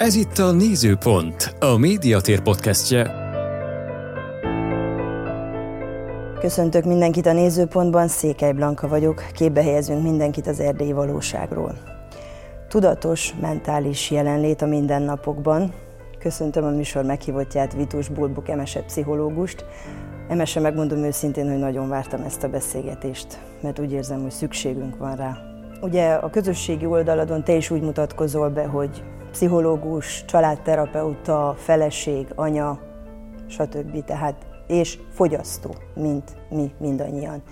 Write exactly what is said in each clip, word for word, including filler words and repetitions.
Ez itt a Nézőpont, a Médiatér podcastje. Köszöntök mindenkit a Nézőpontban, Székely Blanka vagyok. Képbe helyezünk mindenkit az erdélyi valóságról. Tudatos, mentális jelenlét a mindennapokban. Köszöntöm a műsor meghívottját, Vitus Bulbuk Emese pszichológust. Emese, megmondom őszintén, hogy nagyon vártam ezt a beszélgetést, mert úgy érzem, hogy szükségünk van rá. Ugye a közösségi oldaladon te is úgy mutatkozol be, hogy pszichológus, családterapeuta, feleség, anya, stb. Tehát, és fogyasztó, mint mi mindannyian.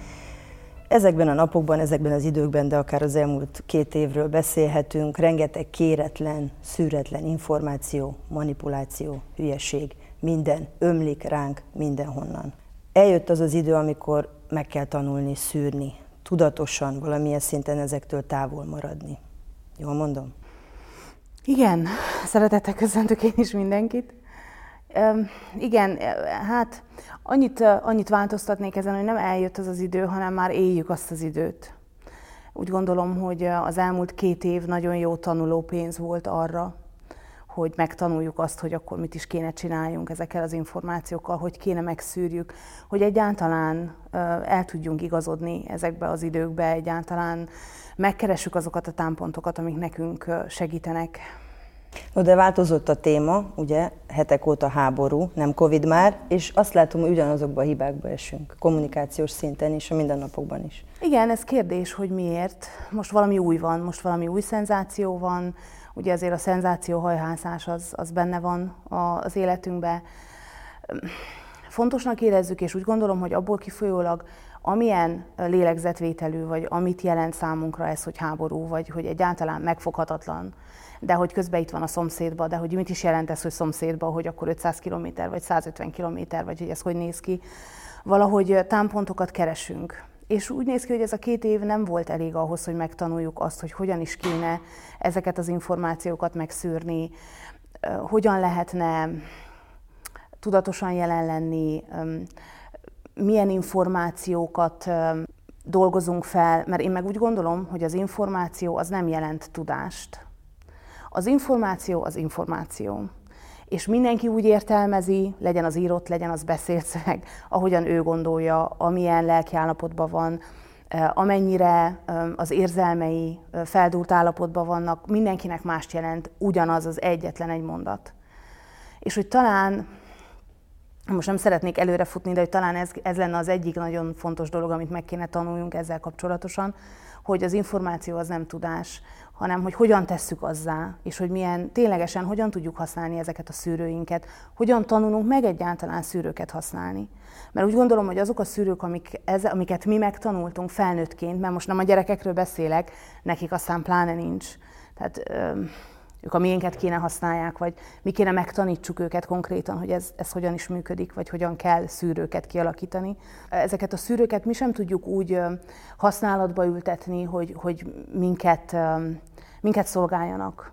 Ezekben a napokban, ezekben az időkben, de akár az elmúlt két évről beszélhetünk, rengeteg kéretlen, szűretlen információ, manipuláció, hülyeség, minden ömlik ránk mindenhonnan. Eljött az az idő, amikor meg kell tanulni szűrni, tudatosan, valamilyen szinten ezektől távol maradni. Jól mondom? Igen, szeretettel köszöntök én is mindenkit. Üm, igen, hát annyit, annyit változtatnék ezen, hogy nem eljött az az idő, hanem már éljük azt az időt. Úgy gondolom, hogy az elmúlt két év nagyon jó tanuló pénz volt arra, hogy megtanuljuk azt, hogy akkor mit is kéne csináljunk ezekkel az információkkal, hogy kéne megszűrjük, hogy egyáltalán el tudjunk igazodni ezekbe az időkbe, egyáltalán megkeressük azokat a támpontokat, amik nekünk segítenek. No, de változott a téma, ugye, hetek óta háború, nem Covid már, és azt látom, hogy ugyanazokba a hibákba esünk, kommunikációs szinten is, a mindennapokban is. Igen, ez kérdés, hogy miért. Most valami új van, most valami új szenzáció van, ugye azért a szenzációhajhászás az, az benne van az életünkben. Fontosnak érezzük, és úgy gondolom, hogy abból kifolyólag, amilyen lélegzetvételű, vagy amit jelent számunkra ez, hogy háború, vagy hogy egyáltalán megfoghatatlan, de hogy közben itt van a szomszédba, de hogy mit is jelent ez, hogy szomszédba, hogy akkor ötszáz kilométer, vagy százötven kilométer, vagy hogy ez hogy néz ki. Valahogy támpontokat keresünk. És úgy néz ki, hogy ez a két év nem volt elég ahhoz, hogy megtanuljuk azt, hogy hogyan is kéne ezeket az információkat megszűrni, hogyan lehetne tudatosan jelen lenni, milyen információkat dolgozunk fel, mert én meg úgy gondolom, hogy az információ az nem jelent tudást. Az információ az információ. És mindenki úgy értelmezi, legyen az írott, legyen az beszélt szöveg, ahogyan ő gondolja, amilyen lelkiállapotban van, amennyire az érzelmei feldúlt állapotban vannak, mindenkinek mást jelent ugyanaz az egyetlen egy mondat. És hogy talán, most nem szeretnék előrefutni, de hogy talán ez, ez lenne az egyik nagyon fontos dolog, amit meg kéne tanuljunk ezzel kapcsolatosan, hogy az információ az nem tudás, hanem hogy hogyan tesszük azzá, és hogy milyen, ténylegesen hogyan tudjuk használni ezeket a szűrőinket, hogyan tanulunk meg egyáltalán szűrőket használni. Mert úgy gondolom, hogy azok a szűrők, amik, ez, amiket mi megtanultunk felnőttként, mert most nem a gyerekekről beszélek, nekik aztán pláne nincs. Tehát ö, ők a miénket kéne használják, vagy mi kéne megtanítsuk őket konkrétan, hogy ez, ez hogyan is működik, vagy hogyan kell szűrőket kialakítani. Ezeket a szűrőket mi sem tudjuk úgy használatba ültetni, hogy, hogy minket, minket szolgáljanak.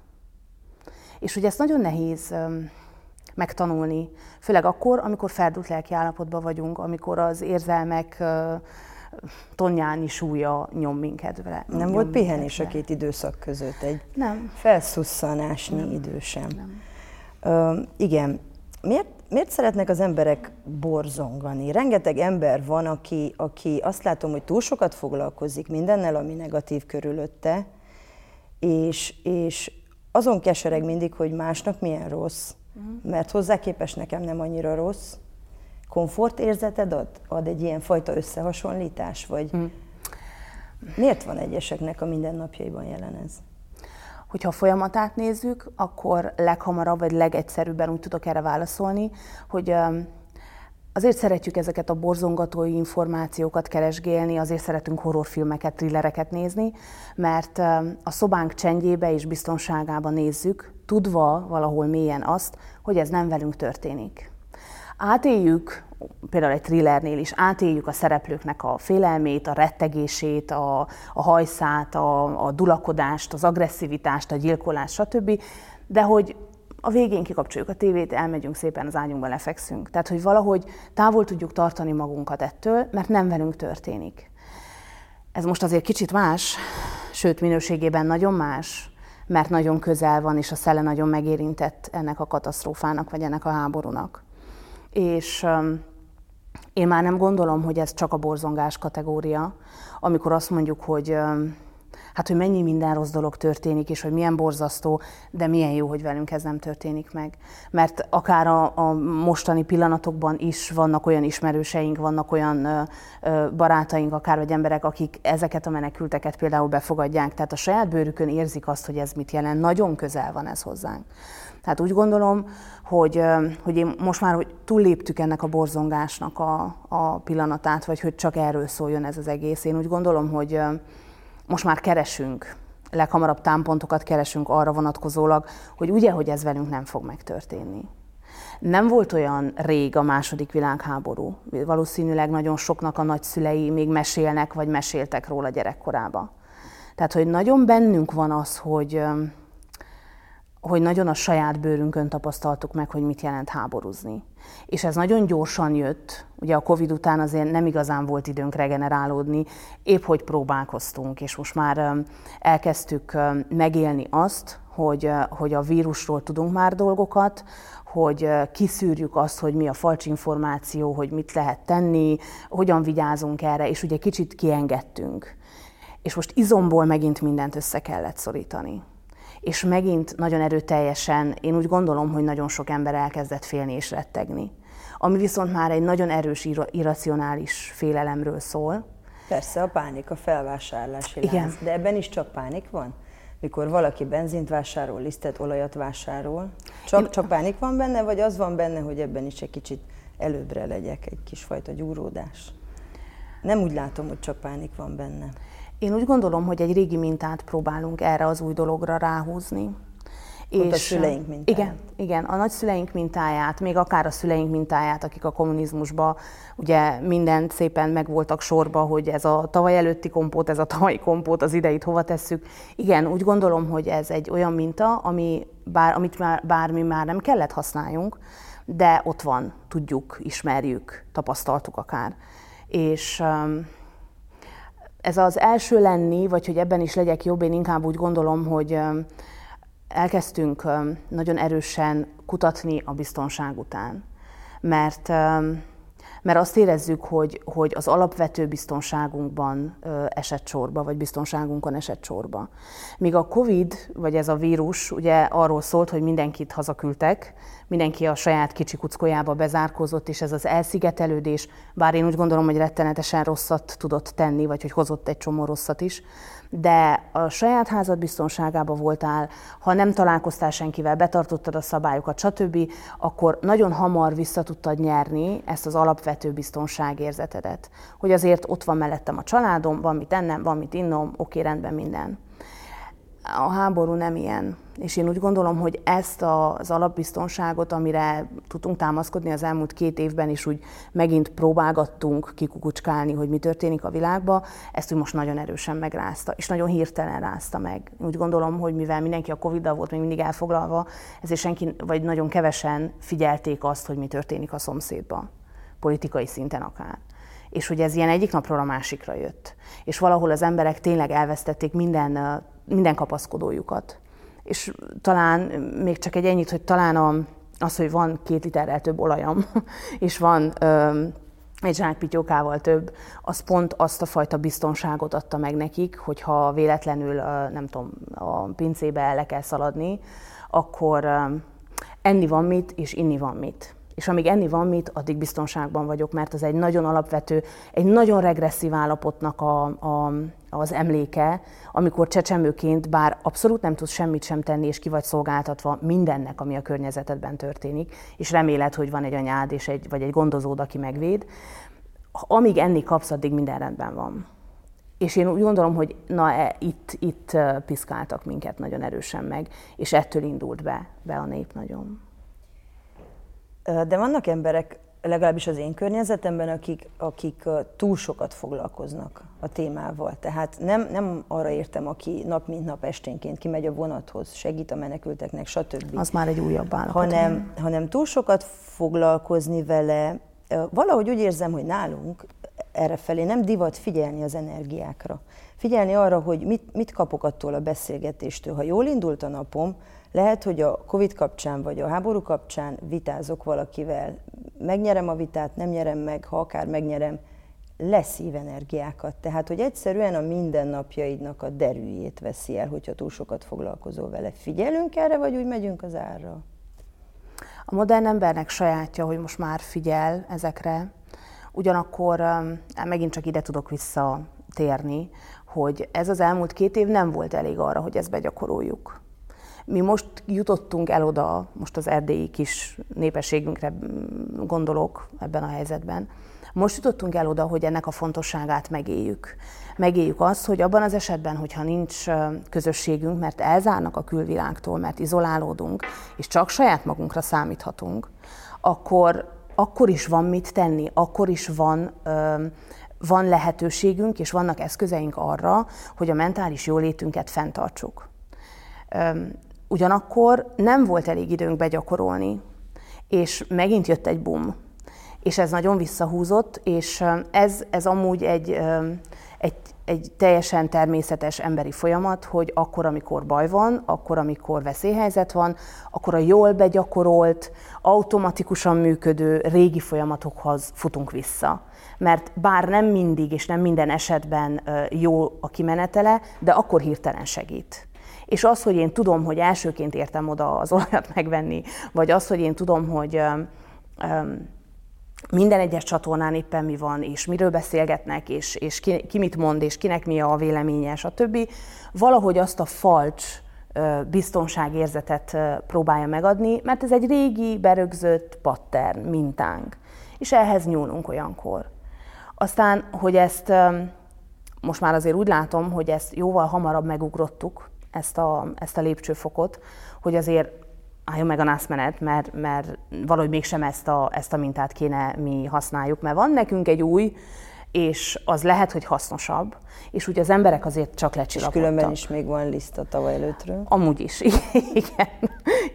És hogy ez nagyon nehéz megtanulni, főleg akkor, amikor feldúlt lelki állapotban vagyunk, amikor az érzelmek tonnányi súlya nyom minket vele. Nem nyom volt pihenés a két időszak között, egy nem. Felszusszanásnyi nem. idő sem. Nem. Ö, igen, miért, miért szeretnek az emberek borzongani? Rengeteg ember van, aki, aki azt látom, hogy túl sokat foglalkozik mindennel, ami negatív körülötte, és, és azon kesereg mindig, hogy másnak milyen rossz, uh-huh. mert hozzá képest nekem nem annyira rossz. Komfortérzeted ad, ad egy ilyen fajta összehasonlítás, vagy hmm. miért van egyeseknek a mindennapjaiban jelen ez? Hogyha a folyamatát nézzük, akkor leghamarabb vagy legegyszerűbben úgy tudok erre válaszolni, hogy azért szeretjük ezeket a borzongatói információkat keresgélni, azért szeretünk horrorfilmeket, thrillereket nézni, mert a szobánk csendjébe és biztonságában nézzük, tudva valahol mélyen azt, hogy ez nem velünk történik. Átéljük, például egy thrillernél is, átéljük a szereplőknek a félelmét, a rettegését, a, a hajszát, a, a dulakodást, az agresszivitást, a gyilkolást, stb. De hogy a végén kikapcsoljuk a tévét, elmegyünk szépen az ágyunkba, lefekszünk. Tehát, hogy valahogy távol tudjuk tartani magunkat ettől, mert nem velünk történik. Ez most azért kicsit más, sőt minőségében nagyon más, mert nagyon közel van, és a szele nagyon megérintett ennek a katasztrófának, vagy ennek a háborúnak. És én már nem gondolom, hogy ez csak a borzongás kategória, amikor azt mondjuk, hogy hát, hogy mennyi minden rossz dolog történik, és hogy milyen borzasztó, de milyen jó, hogy velünk ez nem történik meg. Mert akár a, a mostani pillanatokban is vannak olyan ismerőseink, vannak olyan ö, ö, barátaink, akár vagy emberek, akik ezeket a menekülteket például befogadják. Tehát a saját bőrükön érzik azt, hogy ez mit jelent. Nagyon közel van ez hozzánk. Tehát úgy gondolom, hogy, hogy én most már hogy túlléptük ennek a borzongásnak a, a pillanatát, vagy hogy csak erről szóljon ez az egész. Én úgy gondolom, hogy most már keresünk, leghamarabb támpontokat keresünk arra vonatkozólag, hogy ugye, hogy ez velünk nem fog megtörténni. Nem volt olyan rég a második világháború. Valószínűleg nagyon soknak a nagyszülei még mesélnek, vagy meséltek róla gyerekkorába. Tehát, hogy nagyon bennünk van az, hogy, hogy nagyon a saját bőrünkön tapasztaltuk meg, hogy mit jelent háborúzni. És ez nagyon gyorsan jött, ugye a Covid után azért nem igazán volt időnk regenerálódni, épp hogy próbálkoztunk, és most már elkezdtük megélni azt, hogy, hogy a vírusról tudunk már dolgokat, hogy kiszűrjük azt, hogy mi a falcs információ, hogy mit lehet tenni, hogyan vigyázunk erre, és ugye kicsit kiengedtünk. És most izomból megint mindent össze kellett szorítani. És megint nagyon erőteljesen, én úgy gondolom, hogy nagyon sok ember elkezdett félni és rettegni. Ami viszont már egy nagyon erős, irracionális félelemről szól. Persze, a pánik, a felvásárlási lánc. De ebben is csak pánik van? Mikor valaki benzint vásárol, lisztet, olajat vásárol, csak, én... csak pánik van benne, vagy az van benne, hogy ebben is egy kicsit előbbre legyek, egy kisfajta gyúródás? Nem úgy látom, hogy csak pánik van benne. Én úgy gondolom, hogy egy régi mintát próbálunk erre az új dologra ráhúzni. Ott a szüleink mintáját. Igen, igen, a nagyszüleink mintáját, még akár a szüleink mintáját, akik a kommunizmusban ugye mindent szépen megvoltak sorba, hogy ez a tavaly előtti kompót, ez a tavalyi kompót, az ideit hova tesszük. Igen, úgy gondolom, hogy ez egy olyan minta, ami bár, amit már, bár mi már nem kellett használjunk, de ott van, tudjuk, ismerjük, tapasztaltuk akár. És... ez az első lenni, vagy hogy ebben is legyek jobb, én inkább úgy gondolom, hogy elkezdtünk nagyon erősen kutatni a biztonság után. Mert, mert azt érezzük, hogy, hogy az alapvető biztonságunkban esett sorba, vagy biztonságunkon esett sorba. Míg a Covid, vagy ez a vírus ugye arról szólt, hogy mindenkit hazaküldtek, mindenki a saját kicsi kuckójába bezárkózott, és ez az elszigetelődés, bár én úgy gondolom, hogy rettenetesen rosszat tudott tenni, vagy hogy hozott egy csomó rosszat is, de a saját házad biztonságába voltál, ha nem találkoztál senkivel, betartottad a szabályokat, stb., akkor nagyon hamar vissza tudtad nyerni ezt az alapvető biztonságérzetedet, hogy azért ott van mellettem a családom, van mit ennem, van mit innom, oké, rendben minden. A háború nem ilyen, és én úgy gondolom, hogy ezt az alapbiztonságot, amire tudtunk támaszkodni az elmúlt két évben, és úgy megint próbálgattunk kikukucskálni, hogy mi történik a világban, ezt úgy most nagyon erősen megrázta, és nagyon hirtelen rázta meg. Úgy gondolom, hogy mivel mindenki a Coviddal volt még mindig elfoglalva, ezért senki, vagy nagyon kevesen figyelték azt, hogy mi történik a szomszédban, politikai szinten akár. És hogy ez ilyen egyik napról a másikra jött. És valahol az emberek tényleg elvesztették minden minden kapaszkodójukat. És talán még csak egy ennyit, hogy talán a, az, hogy van két literrel több olajam, és van ö, egy zsákpityókával több, az pont azt a fajta biztonságot adta meg nekik, hogyha véletlenül, ö, nem tudom, a pincébe le kell szaladni, akkor ö, enni van mit, és inni van mit. És amíg enni van mit, addig biztonságban vagyok, mert az egy nagyon alapvető, egy nagyon regresszív állapotnak a, a, az emléke, amikor csecsemőként bár abszolút nem tudsz semmit sem tenni, és ki vagy szolgáltatva mindennek, ami a környezetedben történik, és reméled, hogy van egy anyád, és egy, vagy egy gondozód, aki megvéd. Amíg enni kapsz, addig minden rendben van. És én úgy gondolom, hogy na, e, itt, itt piszkáltak minket nagyon erősen meg, és ettől indult be, be a nép nagyon. De vannak emberek, legalábbis az én környezetemben, akik, akik túl sokat foglalkoznak a témával. Tehát nem, nem arra értem, aki nap mint nap esténként kimegy a vonathoz, segít a menekülteknek, stb. Az már egy újabb állapot. Hanem, hanem túl sokat foglalkozni vele. Valahogy úgy érzem, hogy nálunk errefelé. Nem divat figyelni az energiákra. Figyelni arra, hogy mit, mit kapok attól a beszélgetéstől. Ha jól indult a napom, lehet, hogy a Covid kapcsán vagy a háború kapcsán vitázok valakivel. Megnyerem a vitát, nem nyerem meg, ha akár megnyerem, leszív energiákat. Tehát, hogy egyszerűen a mindennapjaidnak a derűjét veszi el, hogyha túl sokat foglalkozol vele. Figyelünk erre, vagy úgy megyünk az árra? A modern embernek sajátja, hogy most már figyel ezekre. Ugyanakkor megint csak ide tudok visszatérni, hogy ez az elmúlt két év nem volt elég arra, hogy ezt begyakoroljuk. Mi most jutottunk el oda, most az erdélyi kis népességünkre gondolok ebben a helyzetben, most jutottunk el oda, hogy ennek a fontosságát megéljük. Megéljük azt, hogy abban az esetben, hogyha nincs közösségünk, mert elzárnak a külvilágtól, mert izolálódunk, és csak saját magunkra számíthatunk, akkor, akkor is van mit tenni, akkor is van, van lehetőségünk, és vannak eszközeink arra, hogy a mentális jólétünket fenntartsuk. Ugyanakkor nem volt elég időnk begyakorolni, és megint jött egy boom. És ez nagyon visszahúzott, és ez, ez amúgy egy, egy, egy teljesen természetes emberi folyamat, hogy akkor, amikor baj van, akkor, amikor veszélyhelyzet van, akkor a jól begyakorolt, automatikusan működő régi folyamatokhoz futunk vissza. Mert bár nem mindig és nem minden esetben jó a kimenetele, de akkor hirtelen segít. És az, hogy én tudom, hogy elsőként értem oda az olajat megvenni, vagy az, hogy én tudom, hogy minden egyes csatornán éppen mi van, és miről beszélgetnek, és, és ki, ki mit mond, és kinek mi a véleménye, stb. Valahogy azt a falcs biztonságérzetet próbálja megadni, mert ez egy régi, berögzött pattern, mintánk. És ehhez nyúlunk olyankor. Aztán, hogy ezt most már azért úgy látom, hogy ezt jóval hamarabb megugrottuk, ezt a, ezt a lépcsőfokot, hogy azért álljon meg a nászmenet, mert, mert valahogy mégsem ezt a, ezt a mintát kéne mi használjuk, mert van nekünk egy új, és az lehet, hogy hasznosabb, és úgy az emberek azért csak lecsillapodtak. És különben is még van liszt a tavaly előttről. Amúgy is, igen,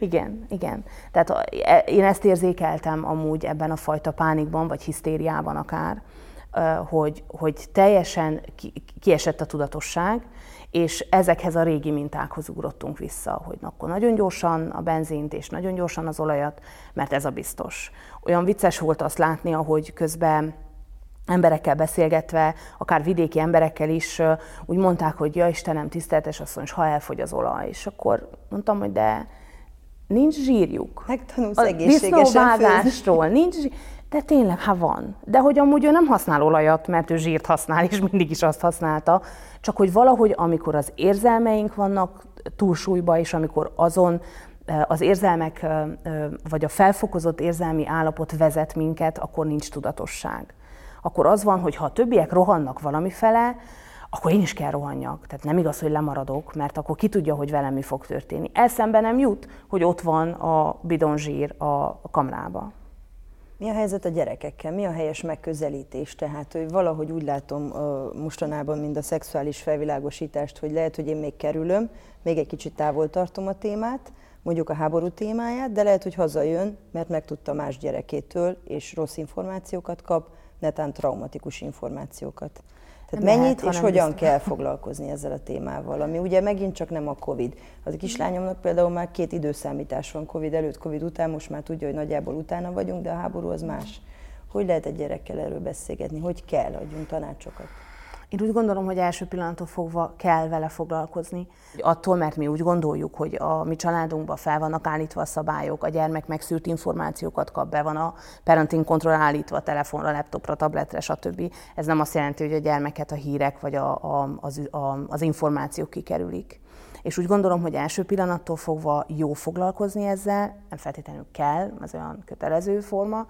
igen, igen. Tehát én ezt érzékeltem amúgy ebben a fajta pánikban, vagy hisztériában akár, hogy, hogy teljesen kiesett a tudatosság, és ezekhez a régi mintákhoz ugrottunk vissza, hogy akkor nagyon gyorsan a benzint és nagyon gyorsan az olajat, mert ez a biztos. Olyan vicces volt azt látni, ahogy közben emberekkel beszélgetve, akár vidéki emberekkel is úgy mondták, hogy ja Istenem, tiszteletes asszony, ha elfogy az olaj. És akkor mondtam, hogy de nincs zsírjuk. Megtanulsz egészségesen disznóvágásról, nincs zsír... De tényleg, ha van. De hogy amúgy ő nem használ olajat, mert ő zsírt használ, és mindig is azt használta, csak hogy valahogy, amikor az érzelmeink vannak túlsúlyba, és amikor azon az érzelmek, vagy a felfokozott érzelmi állapot vezet minket, akkor nincs tudatosság. Akkor az van, hogy ha a többiek rohannak valamifele, akkor én is kell rohanjak. Tehát nem igaz, hogy lemaradok, mert akkor ki tudja, hogy velem mi fog történni. Eszembe nem jut, hogy ott van a bidon zsír a kamrába. Mi a helyzet a gyerekekkel? Mi a helyes megközelítés? Tehát hogy valahogy úgy látom mostanában mind a szexuális felvilágosítást, hogy lehet, hogy én még kerülöm, még egy kicsit távol tartom a témát, mondjuk a háború témáját, de lehet, hogy hazajön, mert megtudta más gyerekétől, és rossz információkat kap, netán traumatikus információkat. Tehát nem mennyit lehet, és hogyan biztos. Kell foglalkozni ezzel a témával, ami ugye megint csak nem a Covid. Az a kislányomnak például már két időszámítás van, Covid előtt, Covid után, most már tudja, hogy nagyjából utána vagyunk, de a háború az más. Hogy lehet egy gyerekkel erről beszélgetni, hogy kell, adjunk tanácsokat? Én úgy gondolom, hogy első pillanattól fogva kell vele foglalkozni. Attól, mert mi úgy gondoljuk, hogy a mi családunkban fel vannak állítva a szabályok, a gyermek megszűrt információkat kap, be van a parenting control állítva, telefonra, laptopra, tabletre, stb. Ez nem azt jelenti, hogy a gyermeket a hírek vagy a, a, az, a, az információk kikerülik. És úgy gondolom, hogy első pillanattól fogva jó foglalkozni ezzel, nem feltétlenül kell, ez olyan kötelező forma,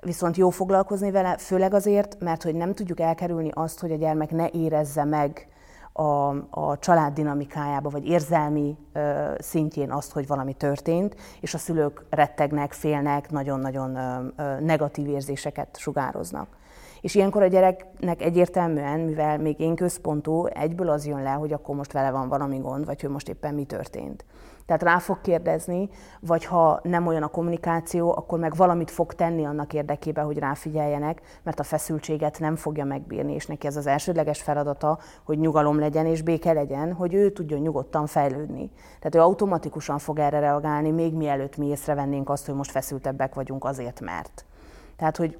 viszont jó foglalkozni vele, főleg azért, mert hogy nem tudjuk elkerülni azt, hogy a gyermek ne érezze meg a, a család dinamikájába, vagy érzelmi ö, szintjén azt, hogy valami történt, és a szülők rettegnek, félnek, nagyon-nagyon ö, ö, negatív érzéseket sugároznak. És ilyenkor a gyereknek egyértelműen, mivel még én központú, egyből az jön le, hogy akkor most vele van valami gond, vagy hogy most éppen mi történt. Tehát rá fog kérdezni, vagy ha nem olyan a kommunikáció, akkor meg valamit fog tenni annak érdekében, hogy ráfigyeljenek, mert a feszültséget nem fogja megbírni, és neki ez az elsődleges feladata, hogy nyugalom legyen és béke legyen, hogy ő tudjon nyugodtan fejlődni. Tehát ő automatikusan fog erre reagálni, még mielőtt mi észrevennénk azt, hogy most feszültebbek vagyunk azért, mert. Tehát, hogy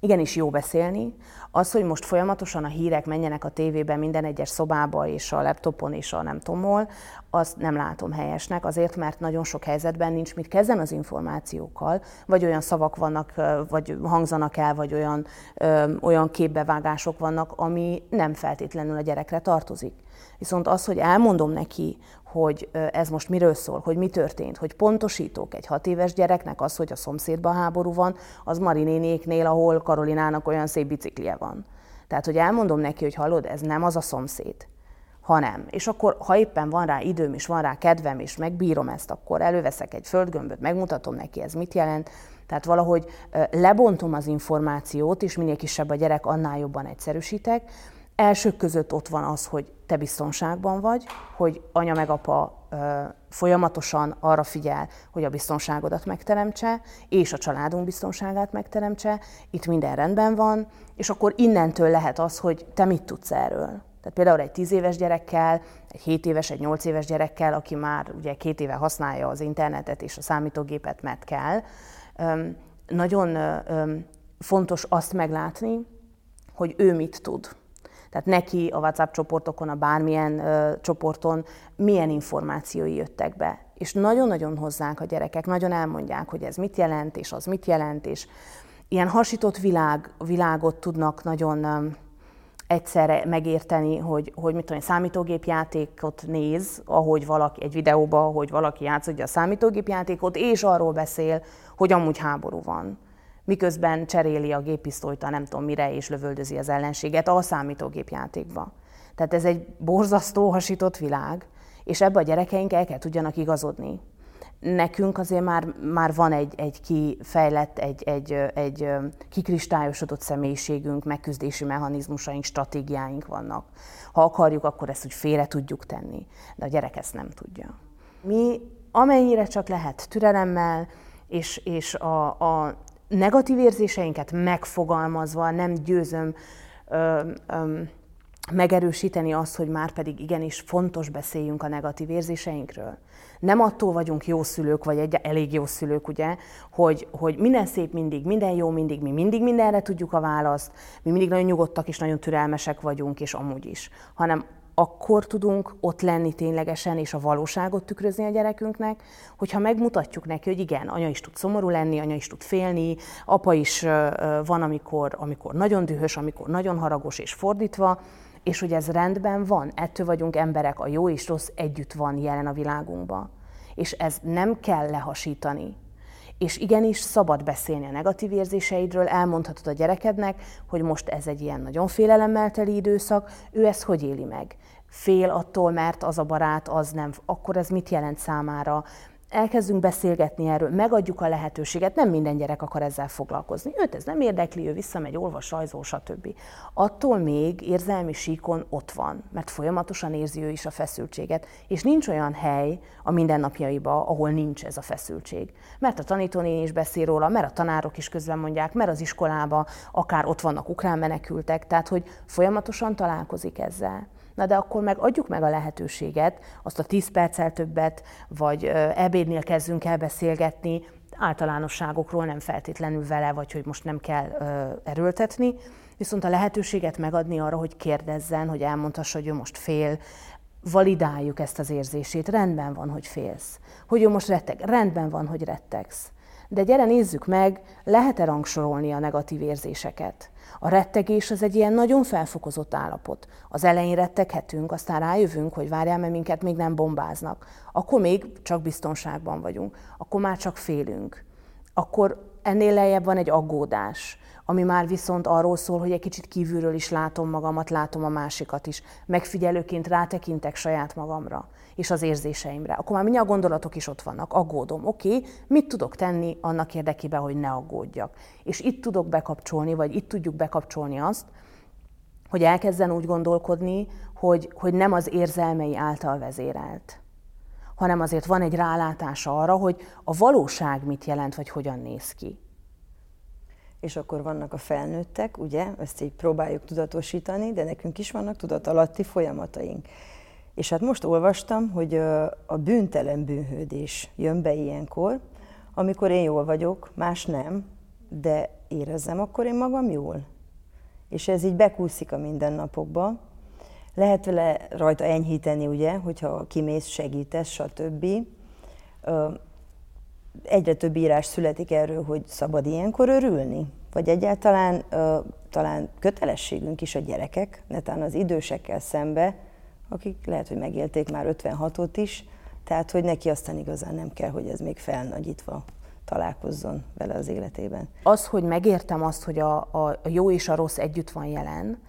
igenis jó beszélni. Az, hogy most folyamatosan a hírek menjenek a tévében minden egyes szobába, és a laptopon, és a nem tudom hol, azt nem látom helyesnek, azért, mert nagyon sok helyzetben nincs mit kezdeni az információkkal, vagy olyan szavak vannak, vagy hangzanak el, vagy olyan, ö, olyan képbevágások vannak, ami nem feltétlenül a gyerekre tartozik. Viszont az, hogy elmondom neki, hogy ez most miről szól, hogy mi történt, hogy pontosítok egy hat éves gyereknek az, hogy a szomszédban háború van, az Mari nénéknél, ahol Karolinának olyan szép biciklije van. Tehát, hogy elmondom neki, hogy hallod, ez nem az a szomszéd, hanem. És akkor, ha éppen van rá időm, és van rá kedvem, és megbírom ezt, akkor előveszek egy földgömböt, megmutatom neki, ez mit jelent. Tehát valahogy lebontom az információt, és minél kisebb a gyerek, annál jobban egyszerűsítek. Elsők között ott van az, hogy te biztonságban vagy, hogy anya meg apa ö, folyamatosan arra figyel, hogy a biztonságodat megteremtse, és a családunk biztonságát megteremtse, itt minden rendben van, és akkor innentől lehet az, hogy te mit tudsz erről. Tehát például egy tíz éves gyerekkel, egy hét éves, egy nyolc éves gyerekkel, aki már ugye két éve használja az internetet és a számítógépet, mert kell, ö, nagyon ö, ö, fontos azt meglátni, hogy ő mit tud. Tehát neki a WhatsApp csoportokon, a bármilyen ö, csoporton milyen információi jöttek be. És nagyon-nagyon hozzák a gyerekek, nagyon elmondják, hogy ez mit jelent, és az mit jelent, és ilyen hasított világ, világot tudnak nagyon ö, egyszerre megérteni, hogy, hogy mit tudom, számítógépjátékot néz, ahogy valaki egy videóba, hogy valaki játszodja a számítógépjátékot, és arról beszél, hogy amúgy háború van. Miközben cseréli a géppisztolyt a nem tudom mire, és lövöldözi az ellenséget a számítógépjátékba. Tehát ez egy borzasztó hasított világ, és ebbe a gyerekeink el kell tudjanak igazodni. Nekünk azért már, már van egy, egy kifejlett, egy, egy, egy kikristályosodott személyiségünk, megküzdési mechanizmusaink, stratégiáink vannak. Ha akarjuk, akkor ezt úgy félre tudjuk tenni, de a gyerek ezt nem tudja. Mi amennyire csak lehet türelemmel, és, és a, a negatív érzéseinket megfogalmazva nem győzöm ö, ö, megerősíteni azt, hogy már pedig igenis fontos beszéljünk a negatív érzéseinkről. Nem attól vagyunk jó szülők, vagy egy, elég jó szülők, ugye, hogy, hogy minden szép mindig, minden jó mindig, mi mindig mindenre tudjuk a választ, mi mindig nagyon nyugodtak és nagyon türelmesek vagyunk, és amúgy is, hanem akkor tudunk ott lenni ténylegesen, és a valóságot tükrözni a gyerekünknek, hogyha megmutatjuk neki, hogy igen, anya is tud szomorú lenni, anya is tud félni, apa is van, amikor, amikor nagyon dühös, amikor nagyon haragos, és fordítva, és hogy ez rendben van, ettől vagyunk emberek, a jó és rossz együtt van jelen a világunkban. És ez nem kell lehasítani. És igenis szabad beszélni a negatív érzéseidről, elmondhatod a gyerekednek, hogy most ez egy ilyen nagyon félelemmel teli időszak, ő ezt hogy éli meg? Fél attól, mert az a barát, az nem, akkor ez mit jelent számára? Elkezdünk beszélgetni erről, megadjuk a lehetőséget, nem minden gyerek akar ezzel foglalkozni. Őt ez nem érdekli, ő visszamegy, olvas, rajzol, stb. Attól még érzelmi síkon ott van, mert folyamatosan érzi ő is a feszültséget, és nincs olyan hely a mindennapjaiba, ahol nincs ez a feszültség. Mert a tanítónén is beszél róla, mert a tanárok is közben mondják, mert az iskolában akár ott vannak ukrán menekültek, tehát hogy folyamatosan találkozik ezzel. Na de akkor meg adjuk meg a lehetőséget, azt a tíz perccel többet, vagy ebédnél kezdünk el beszélgetni, általánosságokról, nem feltétlenül vele, vagy hogy most nem kell erőltetni, viszont a lehetőséget megadni arra, hogy kérdezzen, hogy elmondhassa, hogy ő most fél, validáljuk ezt az érzését, rendben van, hogy félsz, hogy ő most retteg, rendben van, hogy rettegsz. De gyere, nézzük meg, lehet-e rangsorolni a negatív érzéseket? A rettegés az egy ilyen nagyon felfokozott állapot. Az elején retteghetünk, aztán rájövünk, hogy várjál, mert minket még nem bombáznak. Akkor még csak biztonságban vagyunk, akkor már csak félünk. Akkor ennél lejjebb van egy aggódás, ami már viszont arról szól, hogy egy kicsit kívülről is látom magamat, látom a másikat is. Megfigyelőként rátekintek saját magamra és az érzéseimre. Akkor már mindjárt a gondolatok is ott vannak, aggódom. Oké, okay, mit tudok tenni annak érdekében, hogy ne aggódjak? És itt tudok bekapcsolni, vagy itt tudjuk bekapcsolni azt, hogy elkezden úgy gondolkodni, hogy, hogy nem az érzelmei által vezérelt, hanem azért van egy rálátása arra, hogy a valóság mit jelent, vagy hogyan néz ki. És akkor vannak a felnőttek, ugye, ezt így próbáljuk tudatosítani, de nekünk is vannak tudatalatti folyamataink. És hát most olvastam, hogy a bűntelen bűnhődés jön be ilyenkor, amikor én jól vagyok, más nem, de érezzem akkor én magam jól. És ez így bekúszik a mindennapokba. Lehet vele rajta enyhíteni, ugye, hogyha kimész, segítesz, stb. Egyre több írás születik erről, hogy szabad ilyenkor örülni, vagy egyáltalán talán kötelességünk is a gyerekek, netán az idősekkel szembe, akik lehet, hogy megélték már ötvenhatot is, tehát hogy neki aztán igazán nem kell, hogy ez még felnagyítva találkozzon vele az életében. Az, hogy megértem azt, hogy a, a jó és a rossz együtt van jelen,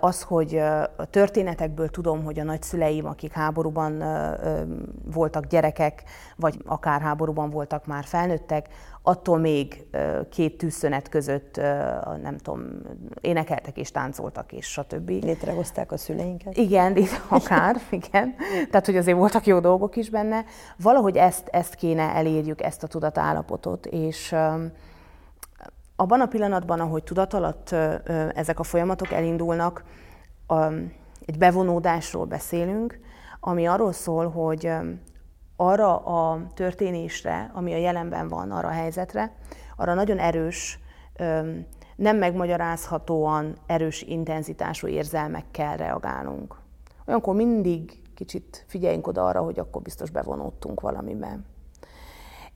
az, hogy a történetekből tudom, hogy a nagyszüleim, akik háborúban voltak gyerekek, vagy akár háborúban voltak már felnőttek, attól még két tűzszünet között, nem tudom, énekeltek és táncoltak és stb. Létrehozták a szüleinket. Igen, akár, igen. Tehát, hogy azért voltak jó dolgok is benne. Valahogy ezt, ezt kéne elérjük, ezt a tudatállapotot, és... Abban a pillanatban, ahogy tudat alatt ezek a folyamatok elindulnak, egy bevonódásról beszélünk, ami arról szól, hogy arra a történésre, ami a jelenben van, arra a helyzetre, arra nagyon erős, nem megmagyarázhatóan erős intenzitású érzelmekkel reagálunk. Olyankor mindig kicsit figyeljünk oda arra, hogy akkor biztos bevonódtunk valamiben.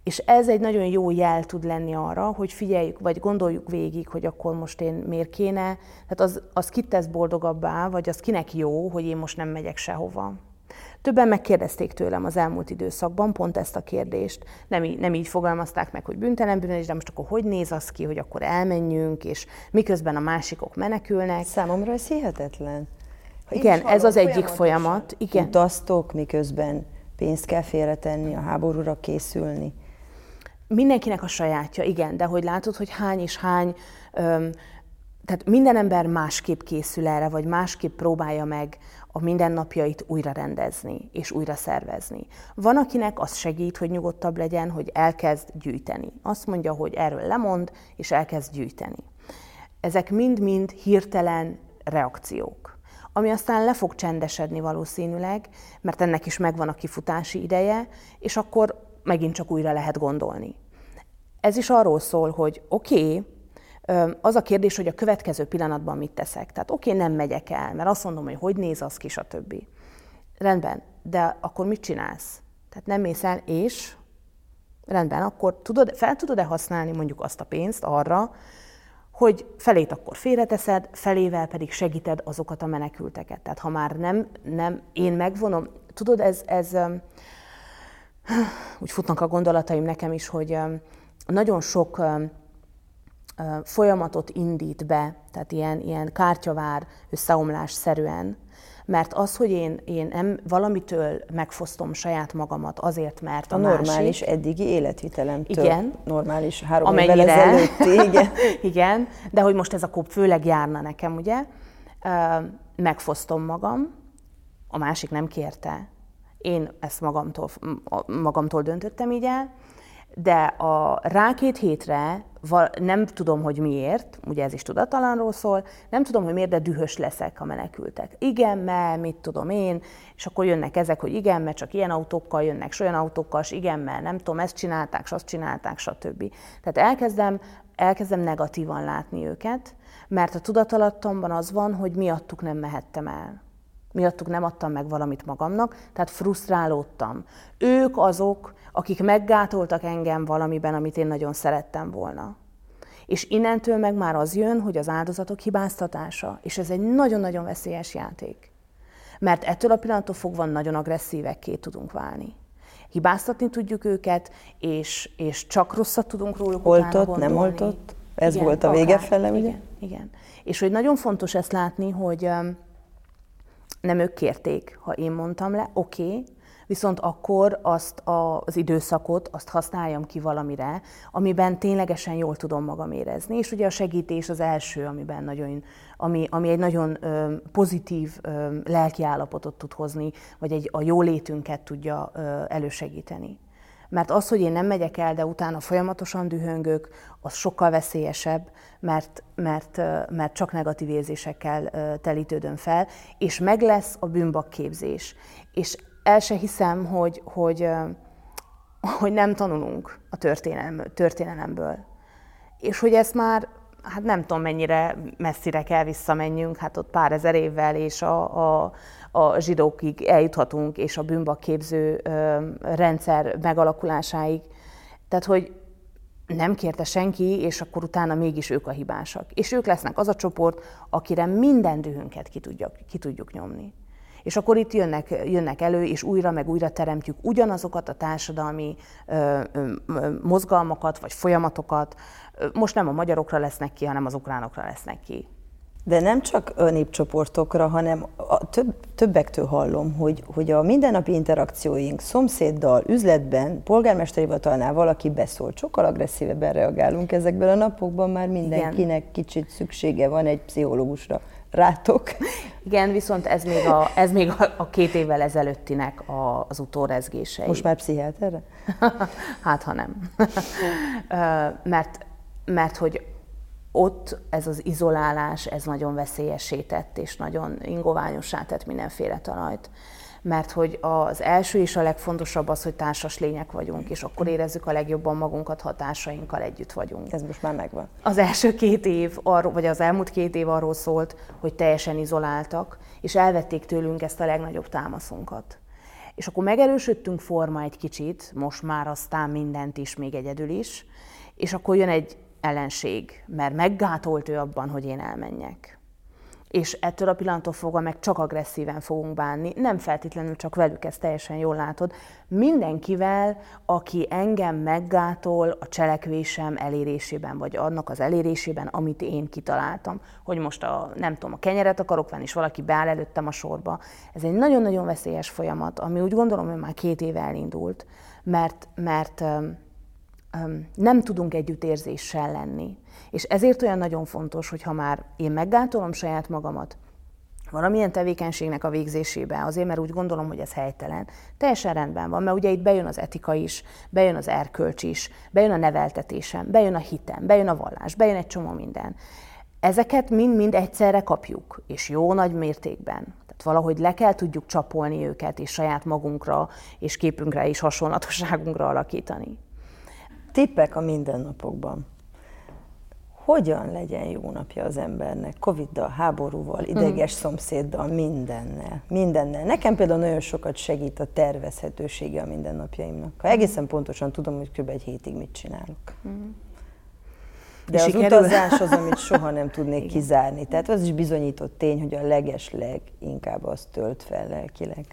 És ez egy nagyon jó jel tud lenni arra, hogy figyeljük, vagy gondoljuk végig, hogy akkor most én miért kéne, tehát az, az kit tesz boldogabbá, vagy az kinek jó, hogy én most nem megyek sehova. Többen megkérdezték tőlem az elmúlt időszakban pont ezt a kérdést. Nem, nem így fogalmazták meg, hogy bűntelen bűnözés, de most akkor hogy néz az ki, hogy akkor elmenjünk, és miközben a másikok menekülnek. Számomra ez hihetetlen. Ha igen, ez hallom, az egyik folyamat. Igen. Utaztok, miközben pénzt kell félretenni, a háborúra készülni. Mindenkinek a sajátja, igen, de hogy látod, hogy hány és hány, öm, tehát minden ember másképp készül erre, vagy másképp próbálja meg a mindennapjait újra rendezni és újra szervezni. Van, akinek az segít, hogy nyugodtabb legyen, hogy elkezd gyűjteni. Azt mondja, hogy erről lemond, és elkezd gyűjteni. Ezek mind-mind hirtelen reakciók, ami aztán le fog csendesedni valószínűleg, mert ennek is megvan a kifutási ideje, és akkor megint csak újra lehet gondolni. Ez is arról szól, hogy oké, okay, az a kérdés, hogy a következő pillanatban mit teszek. Tehát oké, okay, nem megyek el, mert azt mondom, hogy hogy néz az ki, stb. Rendben, de akkor mit csinálsz? Tehát nem mész el, és rendben, akkor tudod, fel tudod-e használni mondjuk azt a pénzt arra, hogy felét akkor félreteszed, felével pedig segíted azokat a menekülteket. Tehát ha már nem, nem én megvonom, tudod, ez... ez úgy futnak a gondolataim nekem is, hogy nagyon sok folyamatot indít be, tehát ilyen, ilyen kártyavár összeomlásszerűen, mert az, hogy én, én nem valamitől megfosztom saját magamat azért, mert a, a normális másik, eddigi életvitelemtől, igen, normális három évvel ezelőtti, igen. Igen, de hogy most ez akkor főleg járna nekem, ugye, megfosztom magam, a másik nem kérte. Én ezt magamtól, magamtól döntöttem így el, de a rá két hétre, nem tudom, hogy miért, ugye ez is tudattalanról szól, nem tudom, hogy miért, de dühös leszek, ha menekültek. Igen, mert mit tudom én, és akkor jönnek ezek, hogy igen, mert csak ilyen autókkal jönnek, s olyan autókkal, és igen, mert nem tudom, ezt csinálták, s azt csinálták, stb. Tehát elkezdem, elkezdem negatívan látni őket, mert a tudatalattomban az van, hogy miattuk nem mehettem el. Miattuk nem adtam meg valamit magamnak, tehát frusztrálódtam. Ők azok, akik meggátoltak engem valamiben, amit én nagyon szerettem volna. És innentől meg már az jön, hogy az áldozatok hibáztatása, és ez egy nagyon-nagyon veszélyes játék. Mert ettől a pillanattól fogva nagyon agresszívekké tudunk válni. Hibáztatni tudjuk őket, és, és csak rosszat tudunk róluk utána gondolni. Oltott, nem oltott? ez igen, volt a vége fele, ugye? Igen, igen. És hogy nagyon fontos ezt látni, hogy um, nem ők kérték, ha én mondtam le, oké, okay, viszont akkor azt a, az időszakot, azt használjam ki valamire, amiben ténylegesen jól tudom magam érezni. És ugye a segítés az első, amiben nagyon, ami, ami egy nagyon öm, pozitív öm, lelki állapotot tud hozni, vagy egy, a jólétünket tudja öm, elősegíteni. Mert az, hogy én nem megyek el, de utána folyamatosan dühöngök, az sokkal veszélyesebb, mert, mert, mert csak negatív érzésekkel telítődöm fel, és meg lesz a bűnbakképzés. És el se hiszem, hogy, hogy, hogy nem tanulunk a történelemből. És hogy ezt már, hát nem tudom mennyire messzire kell visszamenjünk, hát ott pár ezer évvel és a, a, a zsidókig eljuthatunk, és a bűnbakképző rendszer megalakulásáig. Tehát, hogy nem kérte senki, és akkor utána mégis ők a hibásak. És ők lesznek az a csoport, akire minden dühünket ki tudjuk, ki tudjuk nyomni. És akkor itt jönnek, jönnek elő, és újra meg újra teremtjük ugyanazokat a társadalmi ö, ö, mozgalmakat, vagy folyamatokat. Most nem a magyarokra lesznek ki, hanem az ukránokra lesznek ki. De nem csak a népcsoportokra, hanem a több, többektől hallom, hogy, hogy a mindennapi interakcióink szomszéddal, üzletben, polgármesteri hivatalnál valaki beszól, sokkal agresszívebben reagálunk ezekben a napokban, már mindenkinek igen. Kicsit szüksége van egy pszichológusra. Rátok. Igen, viszont ez még a, ez még a, a két évvel ezelőttinek a, az utórezgései. Most már pszichiáterre? Hát, ha nem. mert, mert hogy ott ez az izolálás, ez nagyon veszélyessé tett, és nagyon ingoványossá tett mindenféle talajt. Mert hogy az első és a legfontosabb az, hogy társas lények vagyunk, és akkor érezzük a legjobban magunkat, ha társainkkal együtt vagyunk. Ez most már megvan. Az első két év, vagy az elmúlt két év arról szólt, hogy teljesen izoláltak, és elvették tőlünk ezt a legnagyobb támaszunkat. És akkor megerősödtünk forma egy kicsit, most már aztán mindent is, még egyedül is, és akkor jön egy ellenség, mert meggátolt ő abban, hogy én elmenjek. És ettől a pillanattól fogva meg csak agresszíven fogunk bánni, nem feltétlenül csak velük, ezt teljesen jól látod. Mindenkivel, aki engem meggátol a cselekvésem elérésében, vagy annak az elérésében, amit én kitaláltam, hogy most a, nem tudom, a kenyeret akarok venni, és valaki beáll előttem a sorba. Ez egy nagyon-nagyon veszélyes folyamat, ami úgy gondolom, hogy már két éve elindult, mert, mert öm, öm, nem tudunk együttérzéssel lenni. És ezért olyan nagyon fontos, hogy ha már én meggátolom saját magamat valamilyen tevékenységnek a végzésébe, azért, mert úgy gondolom, hogy ez helytelen, teljesen rendben van, mert ugye itt bejön az etika is, bejön az erkölcs is, bejön a neveltetésem, bejön a hitem, bejön a vallás, bejön egy csomó minden. Ezeket mind-mind egyszerre kapjuk, és jó nagy mértékben. Tehát valahogy le kell tudjuk csapolni őket, és saját magunkra, és képünkre, és hasonlatosságunkra alakítani. Tippek a mindennapokban. Hogyan legyen jó napja az embernek? Coviddal, háborúval, ideges szomszéddal, mindennel, mindennel. Nekem például nagyon sokat segít a tervezhetősége a mindennapjaimnak. Ha egészen pontosan tudom, hogy kb. Egy hétig mit csinálok. De és az sikerül? Utazás az, amit soha nem tudnék kizárni. Tehát az is bizonyított tény, hogy a legesleg inkább azt tölt fel lelkileg.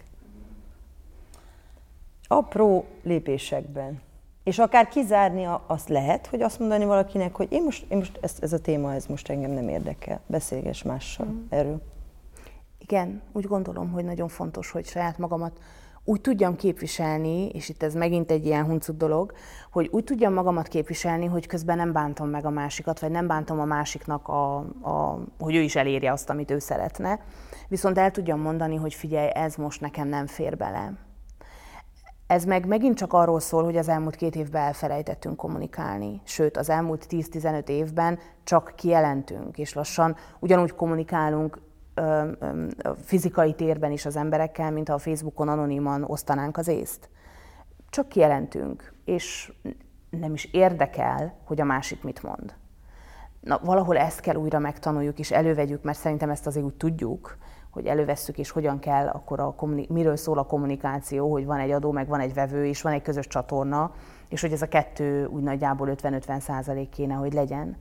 Apró lépésekben. És akár kizárni azt lehet, hogy azt mondani valakinek, hogy én most, én most ez, ez a téma, ez most engem nem érdekel, beszélgess mással mm. erről. Igen, úgy gondolom, hogy nagyon fontos, hogy saját magamat úgy tudjam képviselni, és itt ez megint egy ilyen huncut dolog, hogy úgy tudjam magamat képviselni, hogy közben nem bántom meg a másikat, vagy nem bántom a másiknak, a, a, hogy ő is elérje azt, amit ő szeretne. Viszont el tudjam mondani, hogy figyelj, ez most nekem nem fér bele. Ez meg megint csak arról szól, hogy az elmúlt két évben elfelejtettünk kommunikálni. Sőt, az elmúlt tíz-tizenöt évben csak kijelentünk, és lassan ugyanúgy kommunikálunk ö, ö, fizikai térben is az emberekkel, mint ha a Facebookon anoniman osztanánk az észt. Csak kijelentünk, és nem is érdekel, hogy a másik mit mond. Na, valahol ezt kell újra megtanuljuk és elővegyük, mert szerintem ezt azért úgy tudjuk, hogy elővesszük, és hogyan kell, akkor a kommuni- miről szól a kommunikáció, hogy van egy adó, meg van egy vevő, és van egy közös csatorna, és hogy ez a kettő úgy nagyjából ötven-ötven százalék kéne, hogy legyen.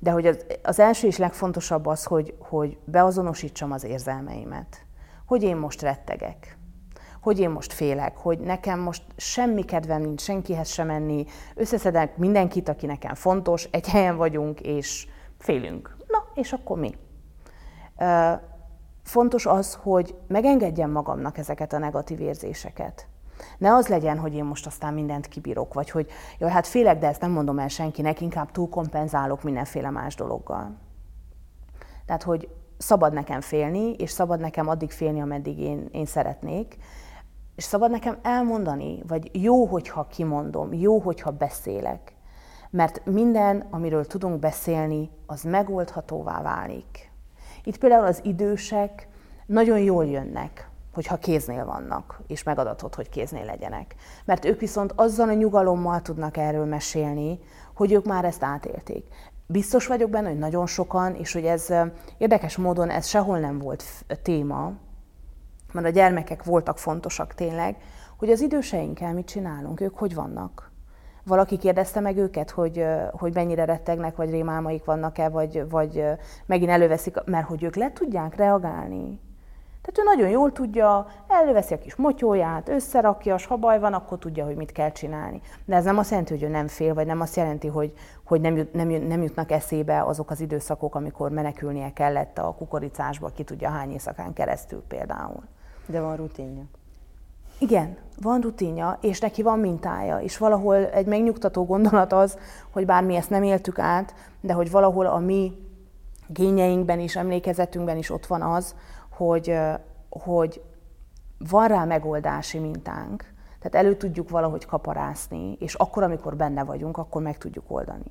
De hogy az, az első és legfontosabb az, hogy, hogy beazonosítsam az érzelmeimet, hogy én most rettegek, hogy én most félek, hogy nekem most semmi kedvem nincs senkihez sem menni, összeszedek mindenkit, aki nekem fontos, egy helyen vagyunk, és félünk. Na, és akkor mi? Fontos az, hogy megengedjem magamnak ezeket a negatív érzéseket. Ne az legyen, hogy én most aztán mindent kibírok, vagy hogy jaj, hát félek, de ezt nem mondom el senkinek, inkább túlkompenzálok mindenféle más dologgal. Tehát, hogy szabad nekem félni, és szabad nekem addig félni, ameddig én, én szeretnék, és szabad nekem elmondani, vagy jó, hogyha kimondom, jó, hogyha beszélek, mert minden, amiről tudunk beszélni, az megoldhatóvá válik. Itt például az idősek nagyon jól jönnek, hogyha kéznél vannak, és megadatott, hogy kéznél legyenek. Mert ők viszont azzal a nyugalommal tudnak erről mesélni, hogy ők már ezt átélték. Biztos vagyok benne, hogy nagyon sokan, és hogy ez érdekes módon ez sehol nem volt téma, mert a gyermekek voltak fontosak tényleg, hogy az időseinkkel mit csinálunk, ők hogy vannak. Valaki kérdezte meg őket, hogy, hogy mennyire rettegnek, vagy rémálmaik vannak-e, vagy, vagy megint előveszik, mert hogy ők le tudják reagálni. Tehát ő nagyon jól tudja, előveszi a kis motyóját, összerakja, s ha baj van, akkor tudja, hogy mit kell csinálni. De ez nem azt jelenti, hogy ő nem fél, vagy nem azt jelenti, hogy, hogy nem, jut, nem, nem jutnak eszébe azok az időszakok, amikor menekülnie kellett a kukoricásba, ki tudja hány éjszakán keresztül például. De van rutinja. Igen, van rutinja, és neki van mintája, és valahol egy megnyugtató gondolat az, hogy bár mi ezt nem éltük át, de hogy valahol a mi gényeinkben is, emlékezetünkben is ott van az, Hogy, hogy van rá megoldási mintánk, tehát elő tudjuk valahogy kaparászni, és akkor, amikor benne vagyunk, akkor meg tudjuk oldani.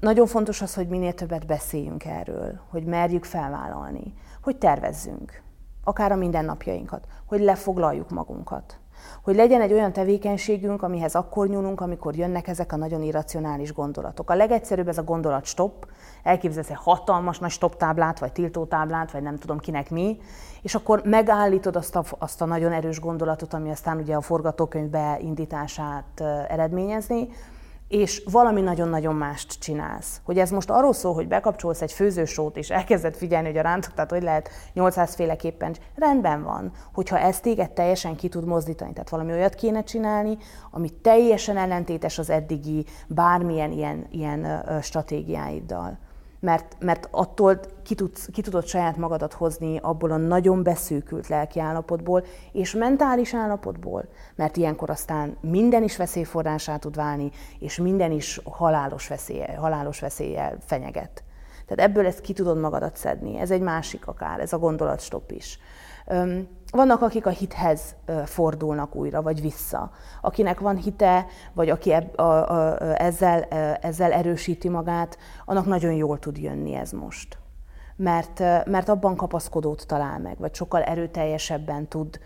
Nagyon fontos az, hogy minél többet beszéljünk erről, hogy merjük felvállalni, hogy tervezzünk, akár a mindennapjainkat, hogy lefoglaljuk magunkat, hogy legyen egy olyan tevékenységünk, amihez akkor nyúlunk, amikor jönnek ezek a nagyon irracionális gondolatok. A legegyszerűbb ez a gondolat stop, elképzelsz egy hatalmas nagy stop táblát, vagy tiltótáblát, vagy nem tudom kinek mi, és akkor megállítod azt a, azt a nagyon erős gondolatot, ami aztán ugye a forgatókönyv beindítását eredményezni, és valami nagyon-nagyon mást csinálsz. Hogy ez most arról szól, hogy bekapcsolsz egy főzősót, és elkezded figyelni, hogy a rántottát hogy lehet nyolcszáz féleképpen, rendben van, hogyha ezt téged teljesen ki tud mozdítani. Tehát valami olyat kéne csinálni, ami teljesen ellentétes az eddigi bármilyen ilyen, ilyen stratégiáiddal. Mert, mert attól ki, tudsz, ki tudod saját magadat hozni abból a nagyon beszűkült lelki állapotból és mentális állapotból, mert ilyenkor aztán minden is veszélyforrásá tud válni, és minden is halálos veszéllyel, halálos veszéllyel fenyeget. Tehát ebből ezt ki tudod magadat szedni, ez egy másik akár, ez a gondolatstopp is. Vannak, akik a hithez fordulnak újra, vagy vissza. Akinek van hite, vagy aki eb- a, a, ezzel, ezzel erősíti magát, annak nagyon jól tud jönni ez most. Mert, mert abban kapaszkodót talál meg, vagy sokkal erőteljesebben tud,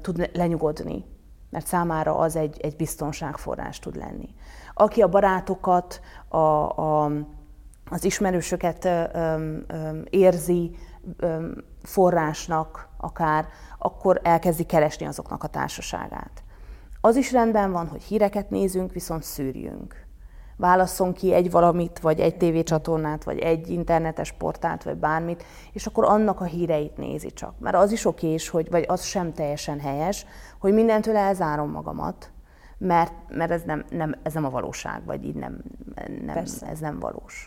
tud lenyugodni. Mert számára az egy, egy biztonságforrás tud lenni. Aki a barátokat, a, a, az ismerősöket öm, öm, érzi, öm, forrásnak akár, akkor elkezdi keresni azoknak a társaságát. Az is rendben van, hogy híreket nézünk, viszont szűrjünk. Válasszon ki egy valamit, vagy egy tévécsatornát, vagy egy internetes portált, vagy bármit, és akkor annak a híreit nézi csak. Mert az is oké is, hogy, vagy az sem teljesen helyes, hogy mindentől elzárom magamat, mert, mert ez, nem, nem, ez nem a valóság, vagy így nem, nem, ez nem valós.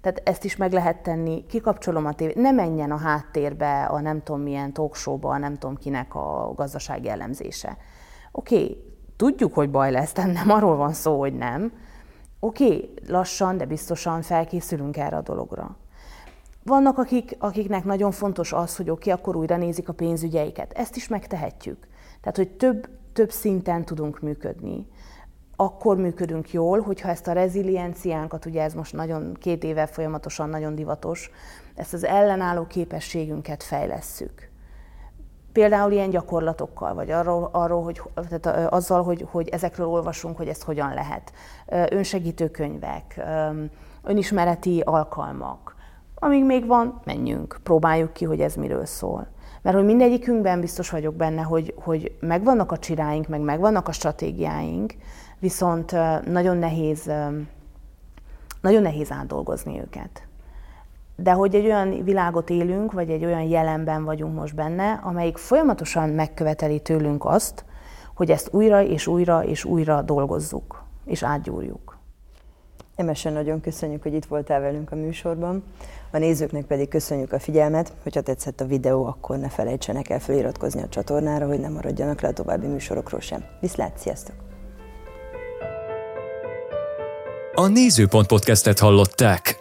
Tehát ezt is meg lehet tenni, kikapcsolom a tévét, ne menjen a háttérbe a nem tudom milyen talk show-ba, a nem tudom kinek a gazdasági elemzése. Oké, okay, tudjuk, hogy baj lesz, de nem arról van szó, hogy nem. Oké, okay, lassan, de biztosan felkészülünk erre a dologra. Vannak, akik, akiknek nagyon fontos az, hogy oké, okay, akkor újra nézik a pénzügyeiket. Ezt is megtehetjük. Tehát, hogy több, több szinten tudunk működni. Akkor működünk jól, hogyha ezt a rezilienciánkat, ugye ez most nagyon két éve folyamatosan nagyon divatos, ezt az ellenálló képességünket fejlesszük. Például ilyen gyakorlatokkal, vagy arról, arról hogy, tehát azzal, hogy, hogy ezekről olvasunk, hogy ezt hogyan lehet. Önsegítő könyvek, önismereti alkalmak. Amíg még van, menjünk, próbáljuk ki, hogy ez miről szól. Mert hogy mindegyikünkben biztos vagyok benne, hogy, hogy megvannak a csiráink, meg megvannak a stratégiáink, viszont nagyon nehéz, nagyon nehéz átdolgozni őket. de hogy egy olyan világot élünk, vagy egy olyan jelenben vagyunk most benne, amelyik folyamatosan megköveteli tőlünk azt, hogy ezt újra és újra és újra dolgozzuk, és átgyúrjuk. Emese, nagyon köszönjük, hogy itt voltál velünk a műsorban. A nézőknek pedig köszönjük a figyelmet, hogyha tetszett a videó, akkor ne felejtsenek el feliratkozni a csatornára, hogy ne maradjanak le a további műsorokról sem. Viszlát, sziasztok! A Nézőpont podcastet hallották.